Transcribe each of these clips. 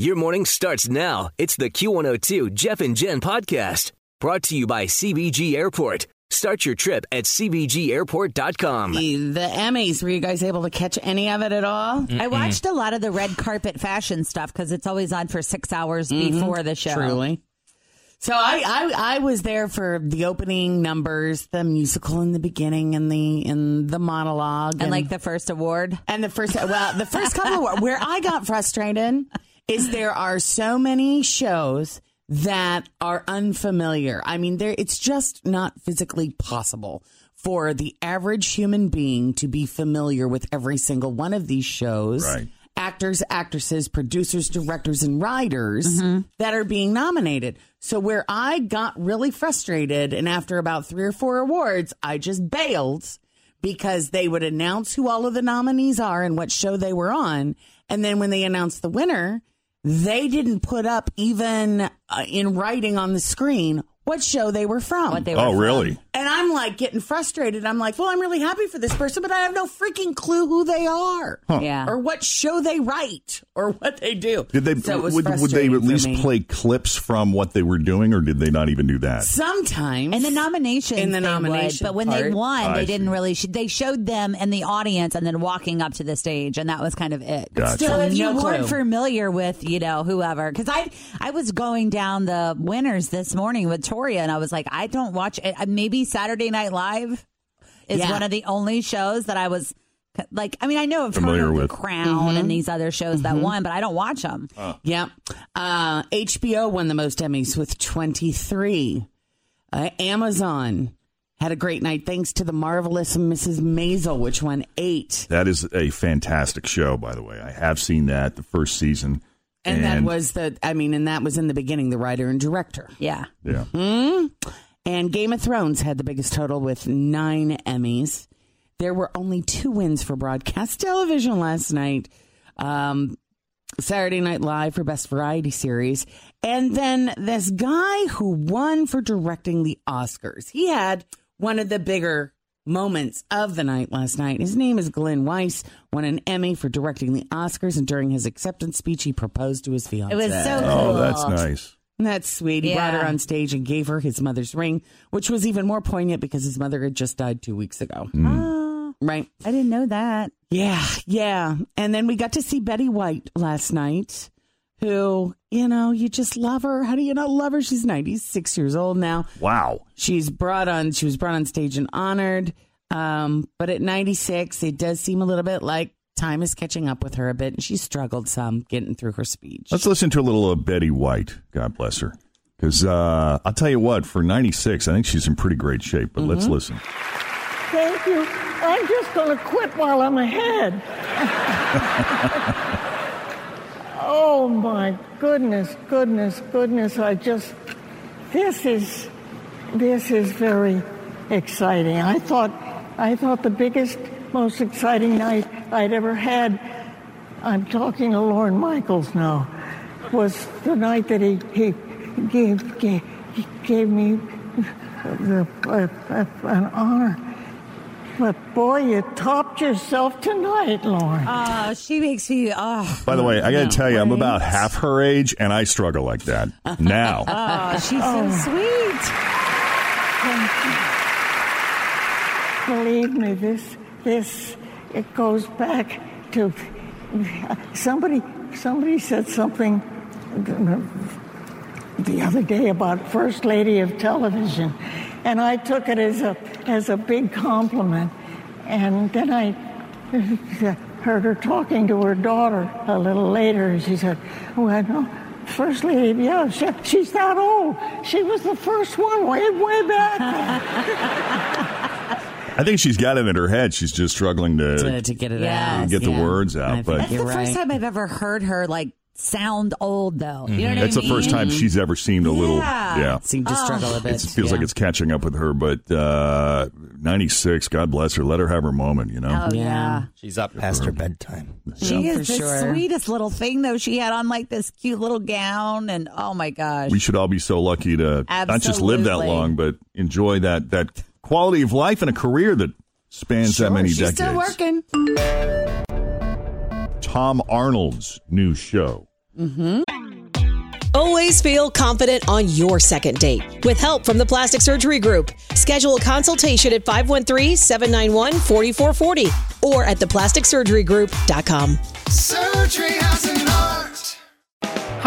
Your morning starts now. It's the Q102 Jeff and Jen podcast, brought to you by CBG Airport. Start your trip at cbgairport.com. The Emmys, were you guys able to catch any of it at all? Mm-mm. I watched a lot of the red carpet fashion stuff because it's always on for 6 hours before the show. Truly. So I was there for the opening numbers, the musical in the beginning, and the monologue. And like the first award? And the first couple of awards. Where I got frustrated is there are so many shows that are unfamiliar. I mean, it's just not physically possible for the average human being to be familiar with every single one of these shows. Right. Actors, actresses, producers, directors, and writers that are being nominated. So where I got really frustrated, and after about 3 or 4 awards, I just bailed because they would announce who all of the nominees are and what show they were on. And then when they announced the winner, they didn't put up even in writing on the screen what show they were from. Really? And I'm like getting frustrated. I'm like, well, I'm really happy for this person, but I have no freaking clue who they are or what show they write or what they do. Would they at least play clips from what they were doing, or did they not even do that? Sometimes. In the nominations, but when they won, they showed them in the audience and then walking up to the stage, and that was kind of it. Gotcha. So if you weren't familiar with, whoever, because I was going down the winners this morning with Toria, and I was like, I don't watch it. Maybe Saturday Night Live is one of the only shows that I was like, I mean, I know I've heard of The Crown and these other shows that won, but I don't watch them. HBO won the most Emmys with 23. Amazon had a great night thanks to The Marvelous Mrs. Maisel, which won 8. That is a fantastic show, by the way. I have seen that, the first season. That was in the beginning, the writer and director. Yeah. Yeah. Mm-hmm. And Game of Thrones had the biggest total with 9 Emmys. There were only 2 wins for broadcast television last night. Saturday Night Live for Best Variety Series. And then this guy who won for directing the Oscars. He had one of the bigger moments of the night last night. His name is Glenn Weiss, won an Emmy for directing the Oscars. And during his acceptance speech, he proposed to his fiancée. It was so cool. Oh, that's nice. That's sweet. He brought her on stage and gave her his mother's ring, which was even more poignant because his mother had just died 2 weeks ago. Mm. Right. I didn't know that. Yeah. Yeah. And then we got to see Betty White last night, who, you just love her. How do you not love her? She's 96 years old now. Wow. She was brought on stage and honored. But at 96, it does seem a little bit like time is catching up with her a bit, and she struggled some getting through her speech. Let's listen to a little of Betty White, God bless her, because I'll tell you what, for 96, I think she's in pretty great shape, but let's listen. Thank you. I'm just going to quit while I'm ahead. Oh, my goodness. This is very exciting. I thought the biggest, most exciting night I'd ever had, I'm talking to Lorne Michaels now, was the night that he gave me an honor. But boy, you topped yourself tonight, Lorne. She makes me. By the way, I got to tell you, I'm about half her age, and I struggle like that now. She's so sweet. Believe me, this. It goes back to somebody said something the other day about First Lady of Television, and I took it as a big compliment. And then I heard her talking to her daughter a little later, and she said, "Well, First Lady, yeah, she's that old. She was the first one way back." I think she's got it in her head. She's just struggling to get it out, and get the words out. But that's the first time I've ever heard her sound old, though. You know what I mean? That's the first time she's ever seemed a little. Yeah, seemed to struggle a bit. It feels like it's catching up with her. But 96, God bless her. Let her have her moment. You know. Oh, yeah. She's up past her bedtime. She is the sweetest little thing, though. She had on this cute little gown, and oh my gosh, we should all be so lucky to not just live that long, but enjoy that quality of life and a career that spans that many decades. Still working. Tom Arnold's new show. Mm-hmm. Always feel confident on your second date with help from the Plastic Surgery Group. Schedule a consultation at 513-791-4440 or at theplasticsurgerygroup.com. Surgery has an art.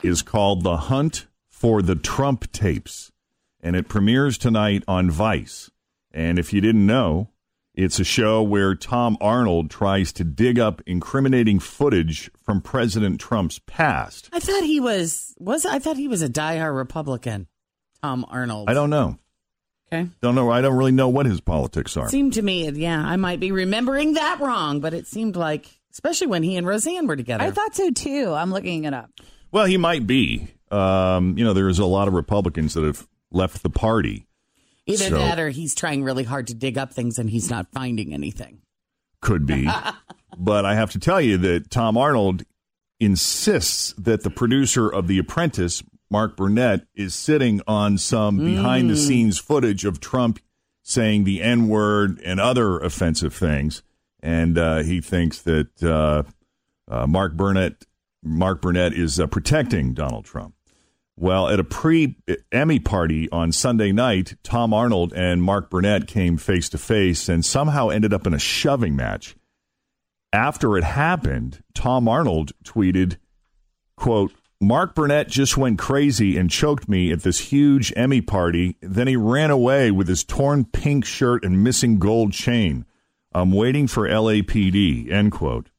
Is called The Hunt for the Trump Tapes, and it premieres tonight on Vice. And if you didn't know, it's a show where Tom Arnold tries to dig up incriminating footage from President Trump's past. I thought he was a diehard Republican, Tom Arnold. I don't know. Okay. Don't know. I don't really know what his politics are. It seemed to me, I might be remembering that wrong, but it seemed like, especially when he and Roseanne were together. I thought so too. I'm looking it up. Well, he might be. There's a lot of Republicans that have left the party. Either that or he's trying really hard to dig up things and he's not finding anything. Could be. But I have to tell you that Tom Arnold insists that the producer of The Apprentice, Mark Burnett, is sitting on some behind-the-scenes footage of Trump saying the N-word and other offensive things. And he thinks that Mark Burnett is protecting Donald Trump. Well, at a pre-Emmy party on Sunday night, Tom Arnold and Mark Burnett came face-to-face and somehow ended up in a shoving match. After it happened, Tom Arnold tweeted, quote, "Mark Burnett just went crazy and choked me at this huge Emmy party. Then he ran away with his torn pink shirt and missing gold chain. I'm waiting for LAPD," end quote.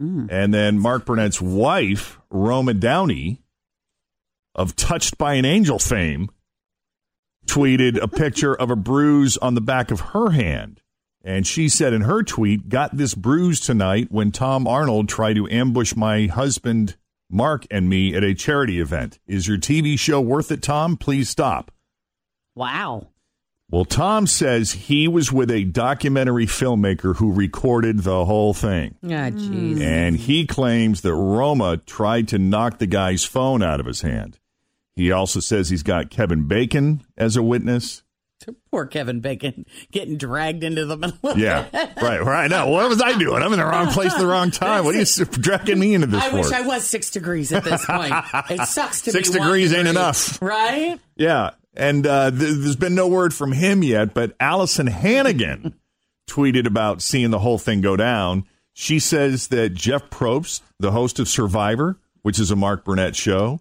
And then Mark Burnett's wife, Roma Downey, of Touched by an Angel fame, tweeted a picture of a bruise on the back of her hand. And she said in her tweet, "Got this bruise tonight when Tom Arnold tried to ambush my husband, Mark, and me at a charity event. Is your TV show worth it, Tom? Please stop." Wow. Well, Tom says he was with a documentary filmmaker who recorded the whole thing. Oh, jeez. And he claims that Roma tried to knock the guy's phone out of his hand. He also says he's got Kevin Bacon as a witness. Poor Kevin Bacon getting dragged into the middle of it. Right. No, what was I doing? I'm in the wrong place at the wrong time. What are you dragging me into this for? I wish I was 6 degrees at this point. It sucks to 6 be 1 degree. 6 degrees ain't enough. Right? Yeah. And there's been no word from him yet, but Allison Hannigan tweeted about seeing the whole thing go down. She says that Jeff Probst, the host of Survivor, which is a Mark Burnett show,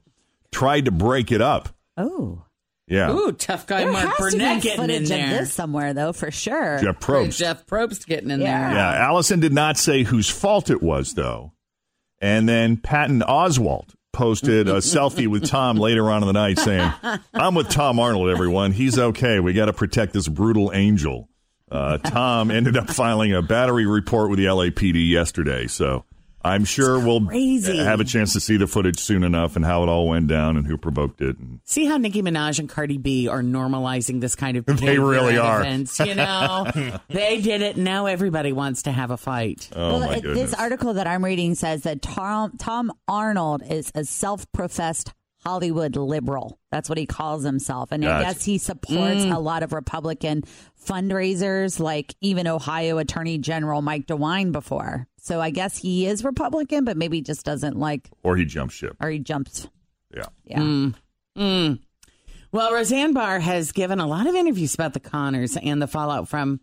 tried to break it up. Oh. Yeah. Ooh, tough guy Mark Burnett getting in there. This somewhere, though, for sure. Jeff Probst getting in there. Yeah, Allison did not say whose fault it was, though. And then Patton Oswalt posted a selfie with Tom later on in the night saying, "I'm with Tom Arnold, everyone. He's okay. We got to protect this brutal angel." Tom ended up filing a battery report with the LAPD yesterday. So I'm sure we'll have a chance to see the footage soon enough and how it all went down and who provoked it. See how Nicki Minaj and Cardi B are normalizing this kind of behavior. They really are. Events, you know, they did it. Now everybody wants to have a fight. Oh, my goodness. This article that I'm reading says that Tom Arnold is a self-professed Hollywood liberal. That's what he calls himself. And I guess he supports a lot of Republican fundraisers, like even Ohio Attorney General Mike DeWine before. So I guess he is Republican, but maybe just doesn't like. Or he jumps ship. Or he jumps. Yeah. Yeah. Well, Roseanne Barr has given a lot of interviews about the Connors and the fallout from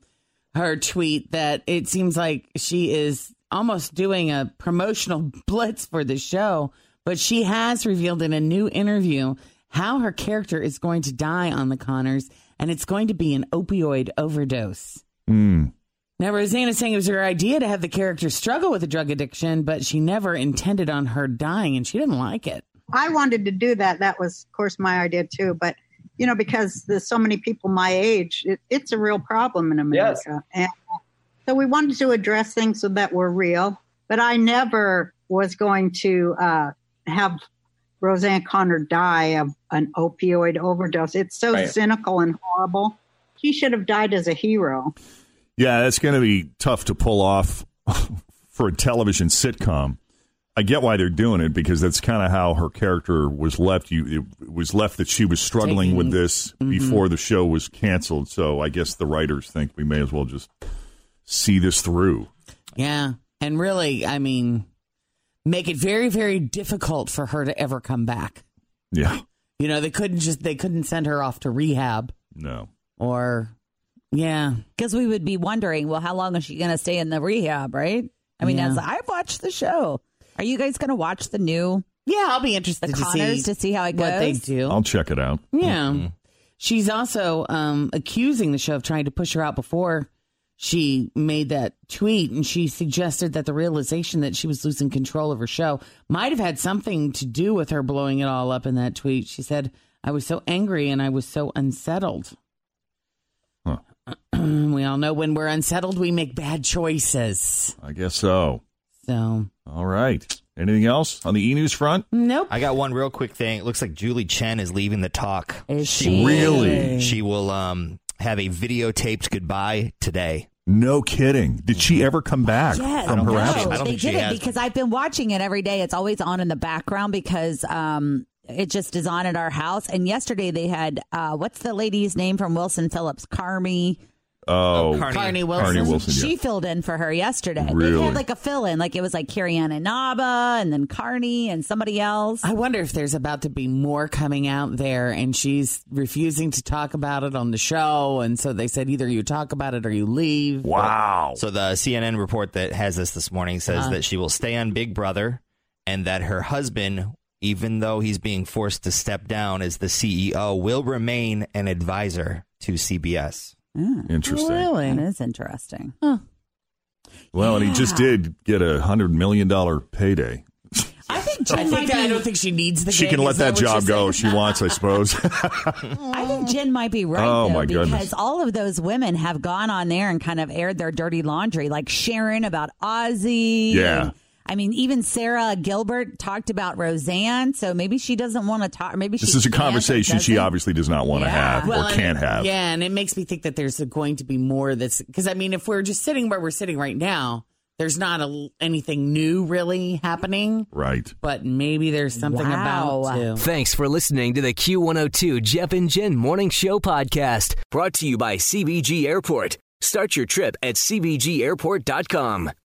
her tweet that it seems like she is almost doing a promotional blitz for the show. But she has revealed in a new interview how her character is going to die on The Connors, and it's going to be an opioid overdose. Now, Roseanne is saying it was her idea to have the character struggle with a drug addiction, but she never intended on her dying, and she didn't like it. I wanted to do that. That was, of course, my idea, too. But, you know, because there's so many people my age, it's a real problem in America. Yes. And so we wanted to address things so that were real. But I never was going to... have Roseanne Connor die of an opioid overdose. It's so cynical and horrible. She should have died as a hero. Yeah, that's going to be tough to pull off for a television sitcom. I get why they're doing it, because that's kind of how her character was left. It was left that she was struggling with this before the show was canceled. So I guess the writers think we may as well just see this through. Yeah, and really, I mean... make it very, very difficult for her to ever come back. Yeah. You know, they couldn't send her off to rehab. No. Or, yeah. Because we would be wondering, well, how long is she going to stay in the rehab, right? I mean, as I've watched the show. Are you guys going to watch the new? Yeah, I'll be interested to see how it goes. What they do. I'll check it out. Yeah. Mm-hmm. She's also accusing the show of trying to push her out before she made that tweet, and she suggested that the realization that she was losing control of her show might have had something to do with her blowing it all up in that tweet. She said, "I was so angry and I was so unsettled." Huh. We all know when we're unsettled, we make bad choices. I guess so. So. All right. Anything else on the E! News front? Nope. I got one real quick thing. It looks like Julie Chen is leaving the talk. Is she? Really? She will... have a videotaped goodbye today. No kidding. Did she ever come back from her absence? I don't think she did, because I've been watching it every day. It's always on in the background because it just is on at our house. And yesterday they had, what's the lady's name from Wilson Phillips? Carnie. Oh, Carnie Wilson. Carnie Wilson. She filled in for her yesterday. Really? They had like a fill-in. Like it was like Kiriana Naba and then Carnie and somebody else. I wonder if there's about to be more coming out there, and she's refusing to talk about it on the show. And so they said either you talk about it or you leave. Wow. So the CNN report that has this morning says that she will stay on Big Brother, and that her husband, even though he's being forced to step down as the CEO, will remain an advisor to CBS. Interesting. Really? That is interesting. Huh. Well, and he just did get a $100 million payday. I think Jen might be, I don't think she needs the game. She can let that job go if she wants, I suppose. I think Jen might be right, because all of those women have gone on there and kind of aired their dirty laundry, like Sharon about Ozzy. Yeah. And, I mean, even Sarah Gilbert talked about Roseanne, so maybe she doesn't want to talk. Maybe this is a conversation she obviously does not want to have or can't have. Yeah, and it makes me think that there's going to be more of this. Because, I mean, if we're just sitting where we're sitting right now, there's not anything new really happening. Right. But maybe there's something about it, too. Thanks for listening to the Q102 Jeff and Jen Morning Show podcast, brought to you by CBG Airport. Start your trip at CBGAirport.com.